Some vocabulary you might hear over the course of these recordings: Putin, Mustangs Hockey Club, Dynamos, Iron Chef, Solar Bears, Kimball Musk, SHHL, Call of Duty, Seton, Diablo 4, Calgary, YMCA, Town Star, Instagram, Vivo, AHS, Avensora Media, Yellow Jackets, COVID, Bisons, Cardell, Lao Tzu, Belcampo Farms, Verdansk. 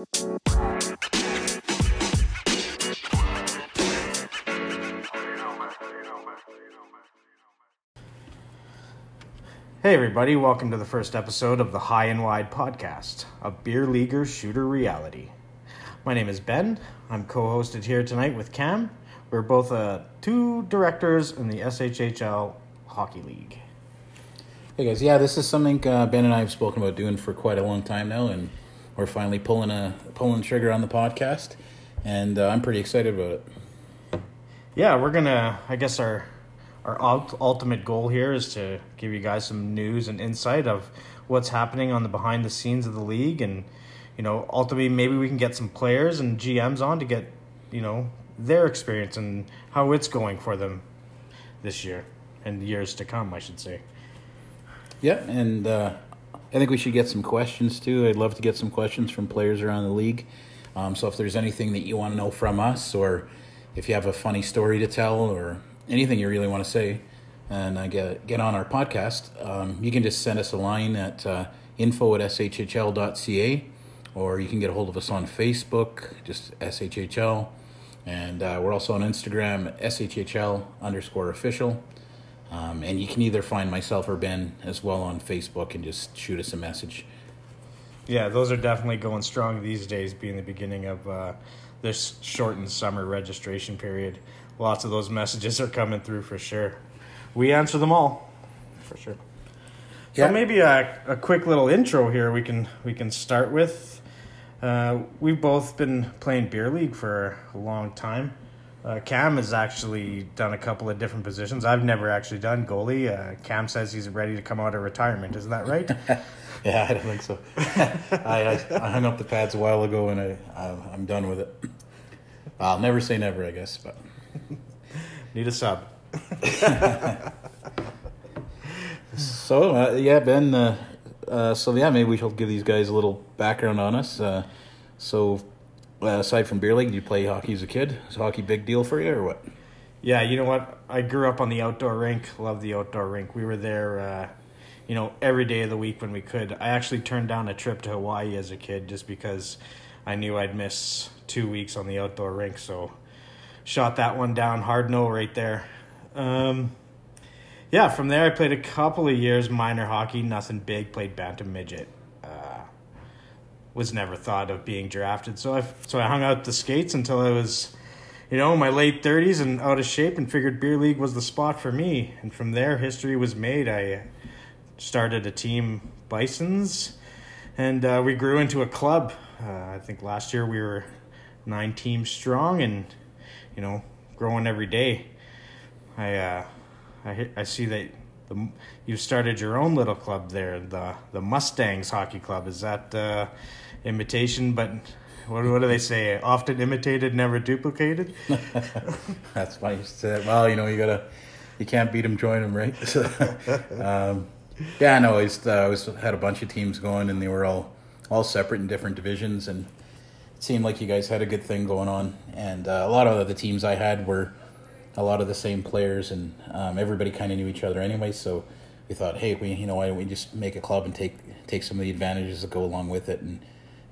Hey everybody, welcome to the first episode of the High and Wide podcast, a beer leaguer shooter reality. My name is Ben. I'm co-hosted here tonight with Cam. We're both two directors in the SHHL Hockey League. Hey guys, yeah, this is something Ben and I have spoken about doing for quite a long time now, and we're finally pulling trigger on the podcast, and I'm pretty excited about it. Yeah, we're gonna. I guess our ultimate goal here is to give you guys some news and insight of what's happening on the behind the scenes of the league, and you know, ultimately maybe we can get some players and GMs on to get their experience and how it's going for them this year and years to come, I should say. Yeah, and I think we should get some questions, too. I'd love to get some questions from players around the league. So if there's anything that you want to know from us, or if you have a funny story to tell or anything you really want to say and get on our podcast, you can just send us a line at info@shhl.ca, or you can get a hold of us on Facebook, just SHHL. And we're also on Instagram, SHHL_official. And you can either find myself or Ben as well on Facebook and just shoot us a message. Yeah, those are definitely going strong these days, being the beginning of this shortened summer registration period. Lots of those messages are coming through for sure. We answer them all, for sure. Yeah. So maybe a quick little intro here we can start with. We've both been playing beer league for a long time. Cam has actually done a couple of different positions. I've never actually done goalie. Cam says he's ready to come out of retirement. Isn't that right? Yeah, I don't think so. I hung up the pads a while ago, and I'm done with it. I'll never say never, I guess. But need a sub. So, yeah, Ben. So, yeah, maybe we should give these guys a little background on us. Aside from beer league, did you play hockey as a kid? Is hockey a big deal for you or what? Yeah, you know what? I grew up on the outdoor rink. Loved the outdoor rink. We were there, every day of the week when we could. I actually turned down a trip to Hawaii as a kid just because I knew I'd miss 2 weeks on the outdoor rink. So shot that one down. Hard no right there. From there I played a couple of years minor hockey. Nothing big. Played bantam midget. Was never thought of being drafted, so I hung out the skates until I was, my late 30s and out of shape, and figured beer league was the spot for me. And from there, history was made. I started a team, Bisons, and we grew into a club. I think last year we were 9 teams strong, and growing every day. I see that you started your own little club there, the Mustangs Hockey Club. Is that imitation? But what do they say? Often imitated, never duplicated. That's why you said, well, you can't beat them, join them, right? Yeah, I know. I had a bunch of teams going, and they were all separate in different divisions, and it seemed like you guys had a good thing going on. And a lot of the teams I had were a lot of the same players, and everybody kind of knew each other anyway, so we thought, hey, why don't we just make a club and take some of the advantages that go along with it and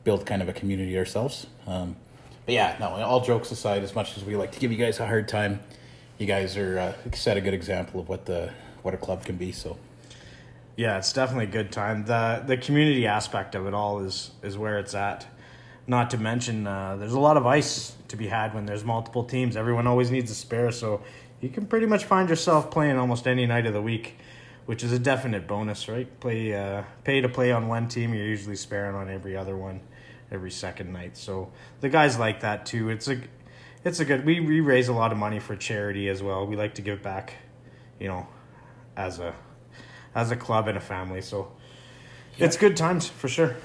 build kind of a community ourselves. But yeah, no, all jokes aside, as much as we like to give you guys a hard time, you guys are set a good example of what a club can be. So yeah, it's definitely a good time. The community aspect of it all is where it's at. Not to mention, there's a lot of ice to be had when there's multiple teams. Everyone always needs a spare, so you can pretty much find yourself playing almost any night of the week, which is a definite bonus, right? Pay to play on one team, you're usually sparing on every other one, every second night. So the guys like that too. It's a good. We raise a lot of money for charity as well. We like to give back, as a club and a family. So yeah, it's good times for sure.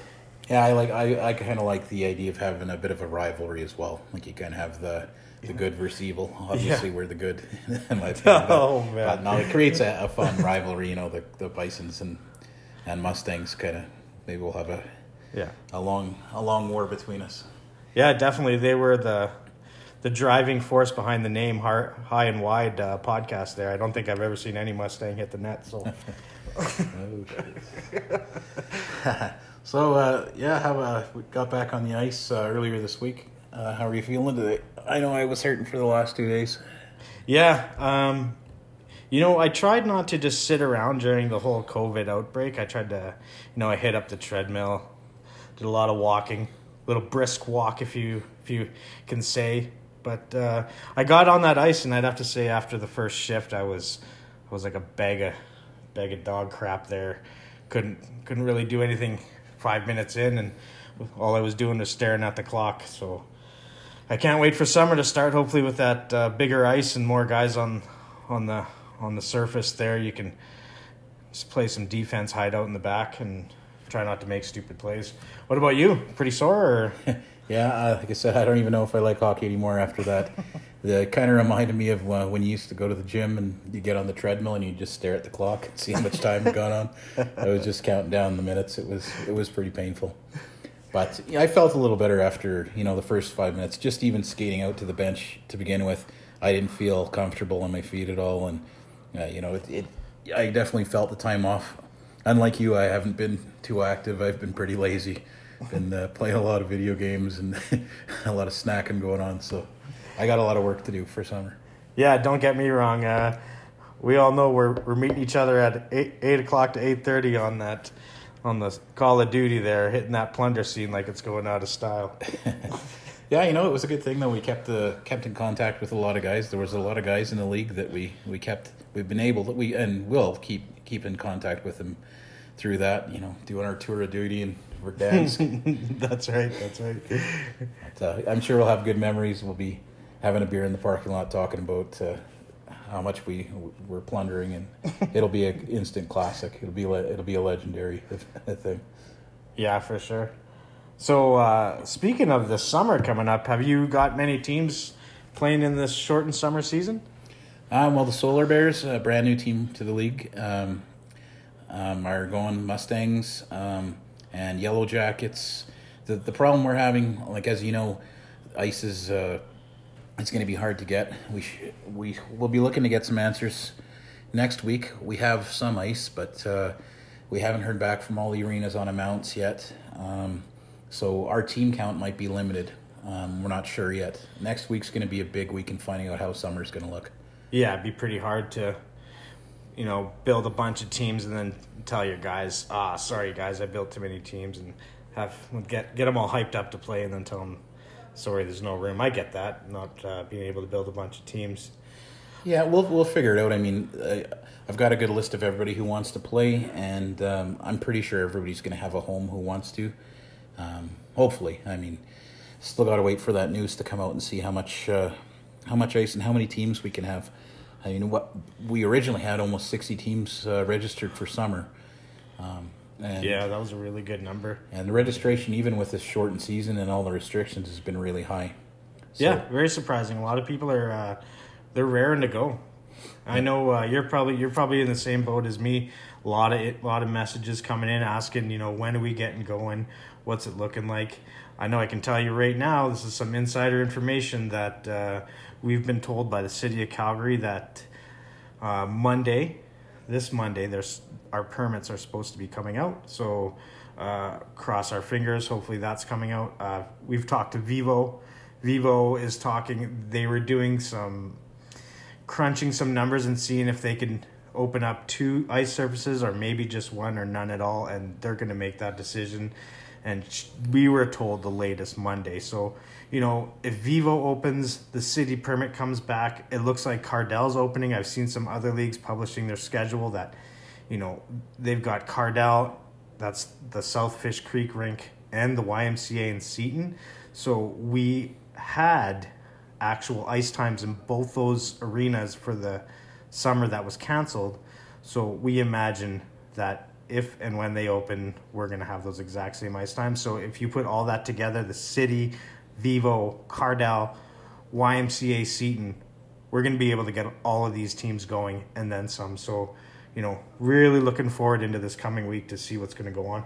Yeah, I kind of like the idea of having a bit of a rivalry as well. Like you kind of have the good versus evil. Obviously, yeah, we're the good. In my opinion, no, it creates a fun rivalry. The Bisons and Mustangs kind of. Maybe we'll have a long war between us. Yeah, definitely. They were the driving force behind the name High and Wide podcast. There, I don't think I've ever seen any Mustang hit the net. So. So, we got back on the ice earlier this week. How are you feeling today? I know I was hurting for the last 2 days. Yeah, I tried not to just sit around during the whole COVID outbreak. I tried to, I hit up the treadmill, did a lot of walking, a little brisk walk if you can say. But I got on that ice, and I'd have to say after the first shift, I was like a bag of dog crap there. Couldn't really do anything 5 minutes in, and all I was doing was staring at the clock. So I can't wait for summer to start. Hopefully with that bigger ice and more guys on the surface there, you can just play some defense, hide out in the back, and try not to make stupid plays. What about you? Pretty sore? Or? Yeah, like I said, I don't even know if I like hockey anymore after that. It kind of reminded me of when you used to go to the gym and you get on the treadmill and you just stare at the clock and see how much time had gone on. I was just counting down the minutes. It was pretty painful. But yeah, I felt a little better after, the first 5 minutes. Just even skating out to the bench to begin with, I didn't feel comfortable on my feet at all. And, I definitely felt the time off. Unlike you, I haven't been too active. I've been pretty lazy. Been playing a lot of video games and a lot of snacking going on. So I got a lot of work to do for summer. Yeah, don't get me wrong. We all know we're meeting each other at 8 o'clock to 8:30 on that. On the Call of Duty there, hitting that plunder scene like it's going out of style. Yeah, it was a good thing, though. We kept in contact with a lot of guys. There was a lot of guys in the league that we've been able to keep in contact with them through that, doing our tour of duty and Verdansk. That's right. But, I'm sure we'll have good memories. We'll be having a beer in the parking lot talking about how much we're plundering, and it'll be an instant classic. It'll be a legendary thing. Yeah, for sure. So speaking of the summer coming up, have you got many teams playing in this shortened summer season? Well, the Solar Bears, a brand new team to the league, are going Mustangs and Yellow Jackets. The problem we're having, like as you know, ice is. It's going to be hard to get. We'll be looking to get some answers next week. We have some ice, but we haven't heard back from all the arenas on amounts yet. So our team count might be limited. We're not sure yet. Next week's going to be a big week in finding out how summer's going to look. Yeah, it'd be pretty hard to, build a bunch of teams and then tell your guys, sorry guys, I built too many teams, and have get them all hyped up to play and then tell them, sorry, there's no room. I get that, not being able to build a bunch of teams. Yeah, we'll figure it out. I've got a good list of everybody who wants to play, and I'm pretty sure everybody's going to have a home who wants to. Hopefully, still got to wait for that news to come out and see how much ice and how many teams we can have. We originally had almost 60 teams registered for summer. And that was a really good number. And the registration, even with this shortened season and all the restrictions, has been really high. So, yeah, very surprising. A lot of people are they're raring to go. I know you're probably in the same boat as me. A lot of messages coming in asking, when are we getting going? What's it looking like? I know I can tell you right now, this is some insider information that we've been told by the City of Calgary that this Monday, our permits are supposed to be coming out, so cross our fingers. Hopefully that's coming out. We've talked to Vivo. Vivo is talking. They were doing crunching some numbers and seeing if they can open up two ice surfaces or maybe just one or none at all, and they're going to make that decision. And we were told the latest Monday. So, if Vivo opens, the city permit comes back. It looks like Cardell's opening. I've seen some other leagues publishing their schedule that, they've got Cardell, that's the South Fish Creek rink, and the YMCA in Seton. So we had actual ice times in both those arenas for the summer that was canceled. So we imagine that if and when they open, we're going to have those exact same ice times. So if you put all that together, the city, Vivo, Cardell, YMCA, Seton, we're going to be able to get all of these teams going and then some. So, really looking forward into this coming week to see what's going to go on.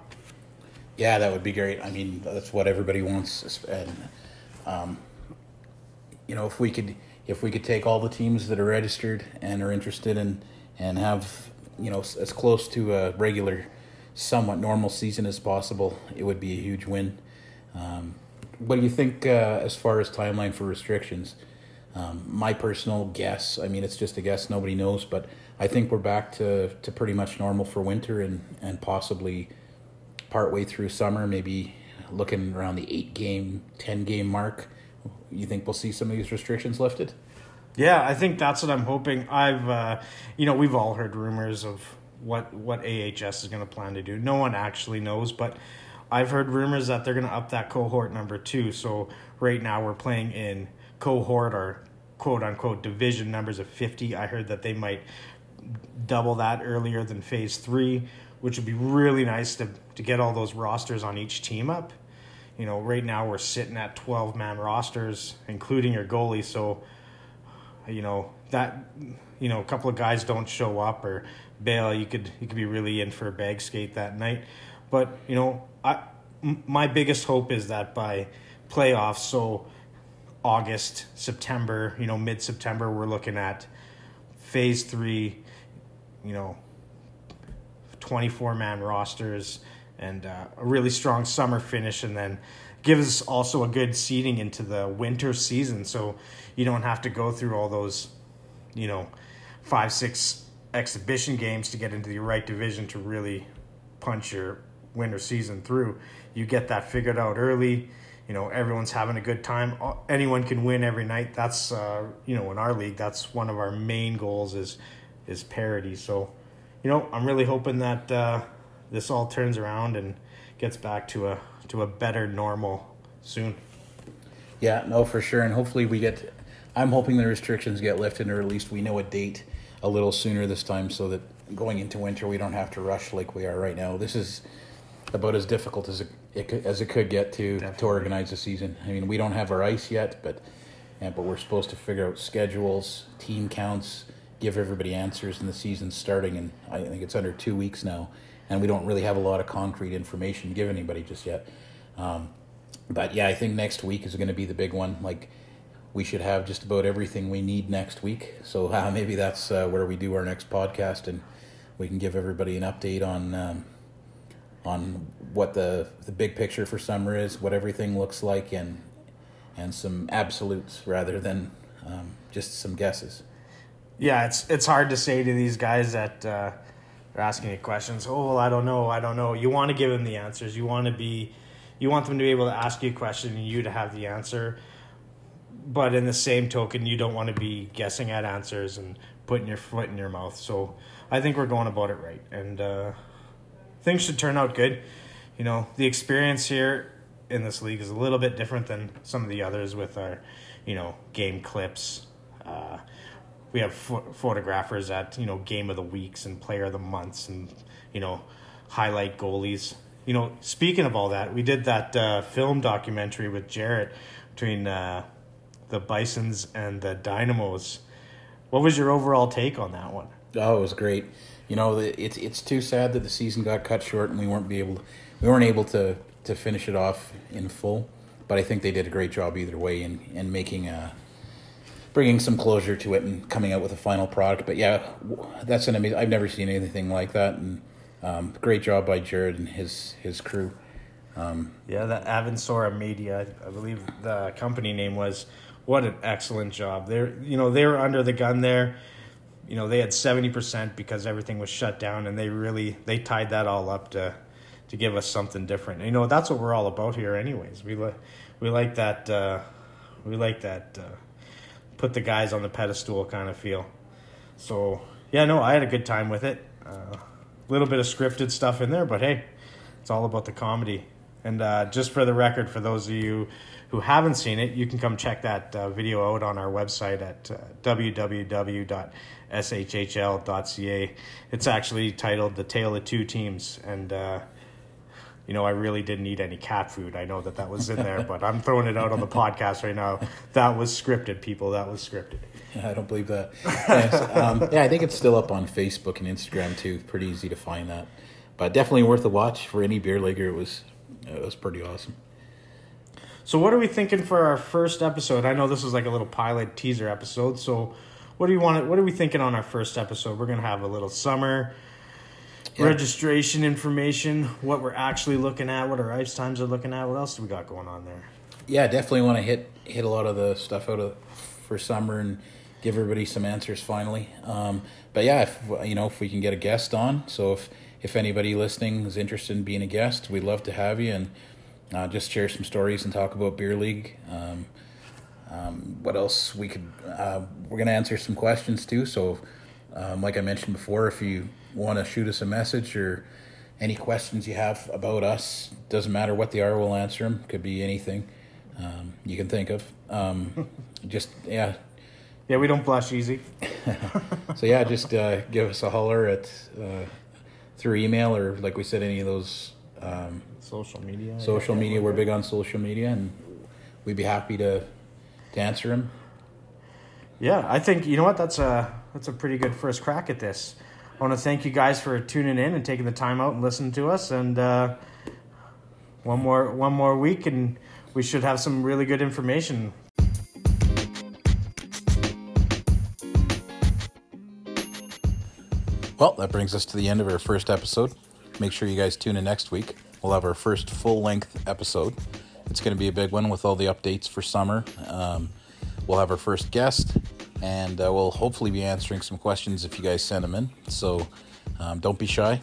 Yeah, that would be great. That's what everybody wants. And, if we could take all the teams that are registered and are interested and have, as close to a regular somewhat normal season as possible, it would be a huge win. What do you think as far as timeline for restrictions? My personal guess, I mean, it's just a guess, nobody knows, but I think we're back to pretty much normal for winter and possibly partway through summer, maybe looking around the 8-game, 10-game mark. You think we'll see some of these restrictions lifted? Yeah, I think that's what I'm hoping. I've, we've all heard rumors of what AHS is going to plan to do. No one actually knows, but I've heard rumors that they're going to up that cohort number 2. So right now we're playing in cohort or quote-unquote division numbers of 50. I heard that they might double that earlier than phase 3, which would be really nice to get all those rosters on each team up. You know, right now we're sitting at 12-man rosters, including your goalie. So, a couple of guys don't show up or bail, you could be really in for a bag skate that night. But, my biggest hope is that by playoffs, so August, September, mid-September, we're looking at phase 3, 24-man rosters, and a really strong summer finish, and then gives us also a good seeding into the winter season, so you don't have to go through all those 5-6 exhibition games to get into the right division to really punch your winter season through. You get that figured out early. Everyone's having a good time. Anyone can win every night. That's in our league, that's one of our main goals is parity. So I'm really hoping that this all turns around and gets back to a better normal soon. Yeah, no, for sure. And hopefully I'm hoping the restrictions get lifted, or at least we know a date a little sooner this time, so that going into winter we don't have to rush like we are right now. This is about as difficult as it could get to organize a season. I mean, we don't have our ice yet, but we're supposed to figure out schedules, team counts, give everybody answers, and the season's starting, and I think it's under 2 weeks now. And we don't really have a lot of concrete information to give anybody just yet. But yeah, I think next week is going to be the big one. Like, we should have just about everything we need next week. So maybe that's where we do our next podcast, and we can give everybody an update on what the big picture for summer is, what everything looks like, and some absolutes rather than just some guesses. Yeah, it's hard to say to these guys that... asking you questions. Oh, well, I don't know. You want to give them the answers. You want them to be able to ask you a question and you to have the answer. But in the same token, you don't want to be guessing at answers and putting your foot in your mouth. So I think we're going about it right, and things should turn out good. The experience here in this league is a little bit different than some of the others with our, game clips. We have photographers at, game of the weeks and player of the months and, highlight goalies. Speaking of all that, we did that film documentary with Jarrett between the Bisons and the Dynamos. What was your overall take on that one? Oh, it was great. It's too sad that the season got cut short and we weren't able to finish it off in full. But I think they did a great job either way in making bringing some closure to it and coming out with a final product. But yeah, that's an amazing, I've never seen anything like that. And great job by Jared and his crew. That Avensora Media, I believe the company name was, what an excellent job. They were under the gun there. They had 70% because everything was shut down, and they tied that all up to give us something different. That's what we're all about here anyways. We like that, put the guys on the pedestal kind of feel. So, yeah, no, I had a good time with it. Little bit of scripted stuff in there, but hey, it's all about the comedy. And just for the record, for those of you who haven't seen it, you can come check that video out on our website at www.shhl.ca. It's actually titled The Tale of Two Teams, and... I really didn't eat any cat food. I know that was in there, but I'm throwing it out on the podcast right now. That was scripted, people. That was scripted. I don't believe that. Thanks. I think it's still up on Facebook and Instagram too. Pretty easy to find that, but definitely worth a watch for any beer leaguer. It was pretty awesome. So what are we thinking for our first episode? I know this was like a little pilot teaser episode. So what do you want? What are we thinking on our first episode? We're gonna have a little summer. registration information, what we're actually looking at, what our ice times are looking at, what else do we got going on there? Yeah, definitely want to hit a lot of the stuff out of for summer and give everybody some answers finally. But yeah, if we can get a guest on, so if anybody listening is interested in being a guest, we'd love to have you and just share some stories and talk about Beer League. What else we could? We're gonna answer some questions too. So, like I mentioned before, if you want to shoot us a message or any questions you have about us, doesn't matter what they are, we'll answer them. Could be anything you can think of. Yeah, we don't blush easy. So yeah, just give us a holler at through email or like we said, any of those social media. Social media, we're big on social media, and we'd be happy to answer them. Yeah, I think you know what, that's a pretty good first crack at this. I want to thank you guys for tuning in and taking the time out and listening to us. And one more week, and we should have some really good information. Well, that brings us to the end of our first episode. Make sure you guys tune in next week. We'll have our first full-length episode. It's going to be a big one with all the updates for summer. We'll have our first guest, and we'll hopefully be answering some questions if you guys send them in. So don't be shy.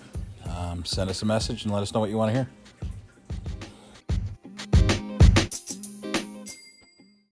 Send us a message and let us know what you want to hear.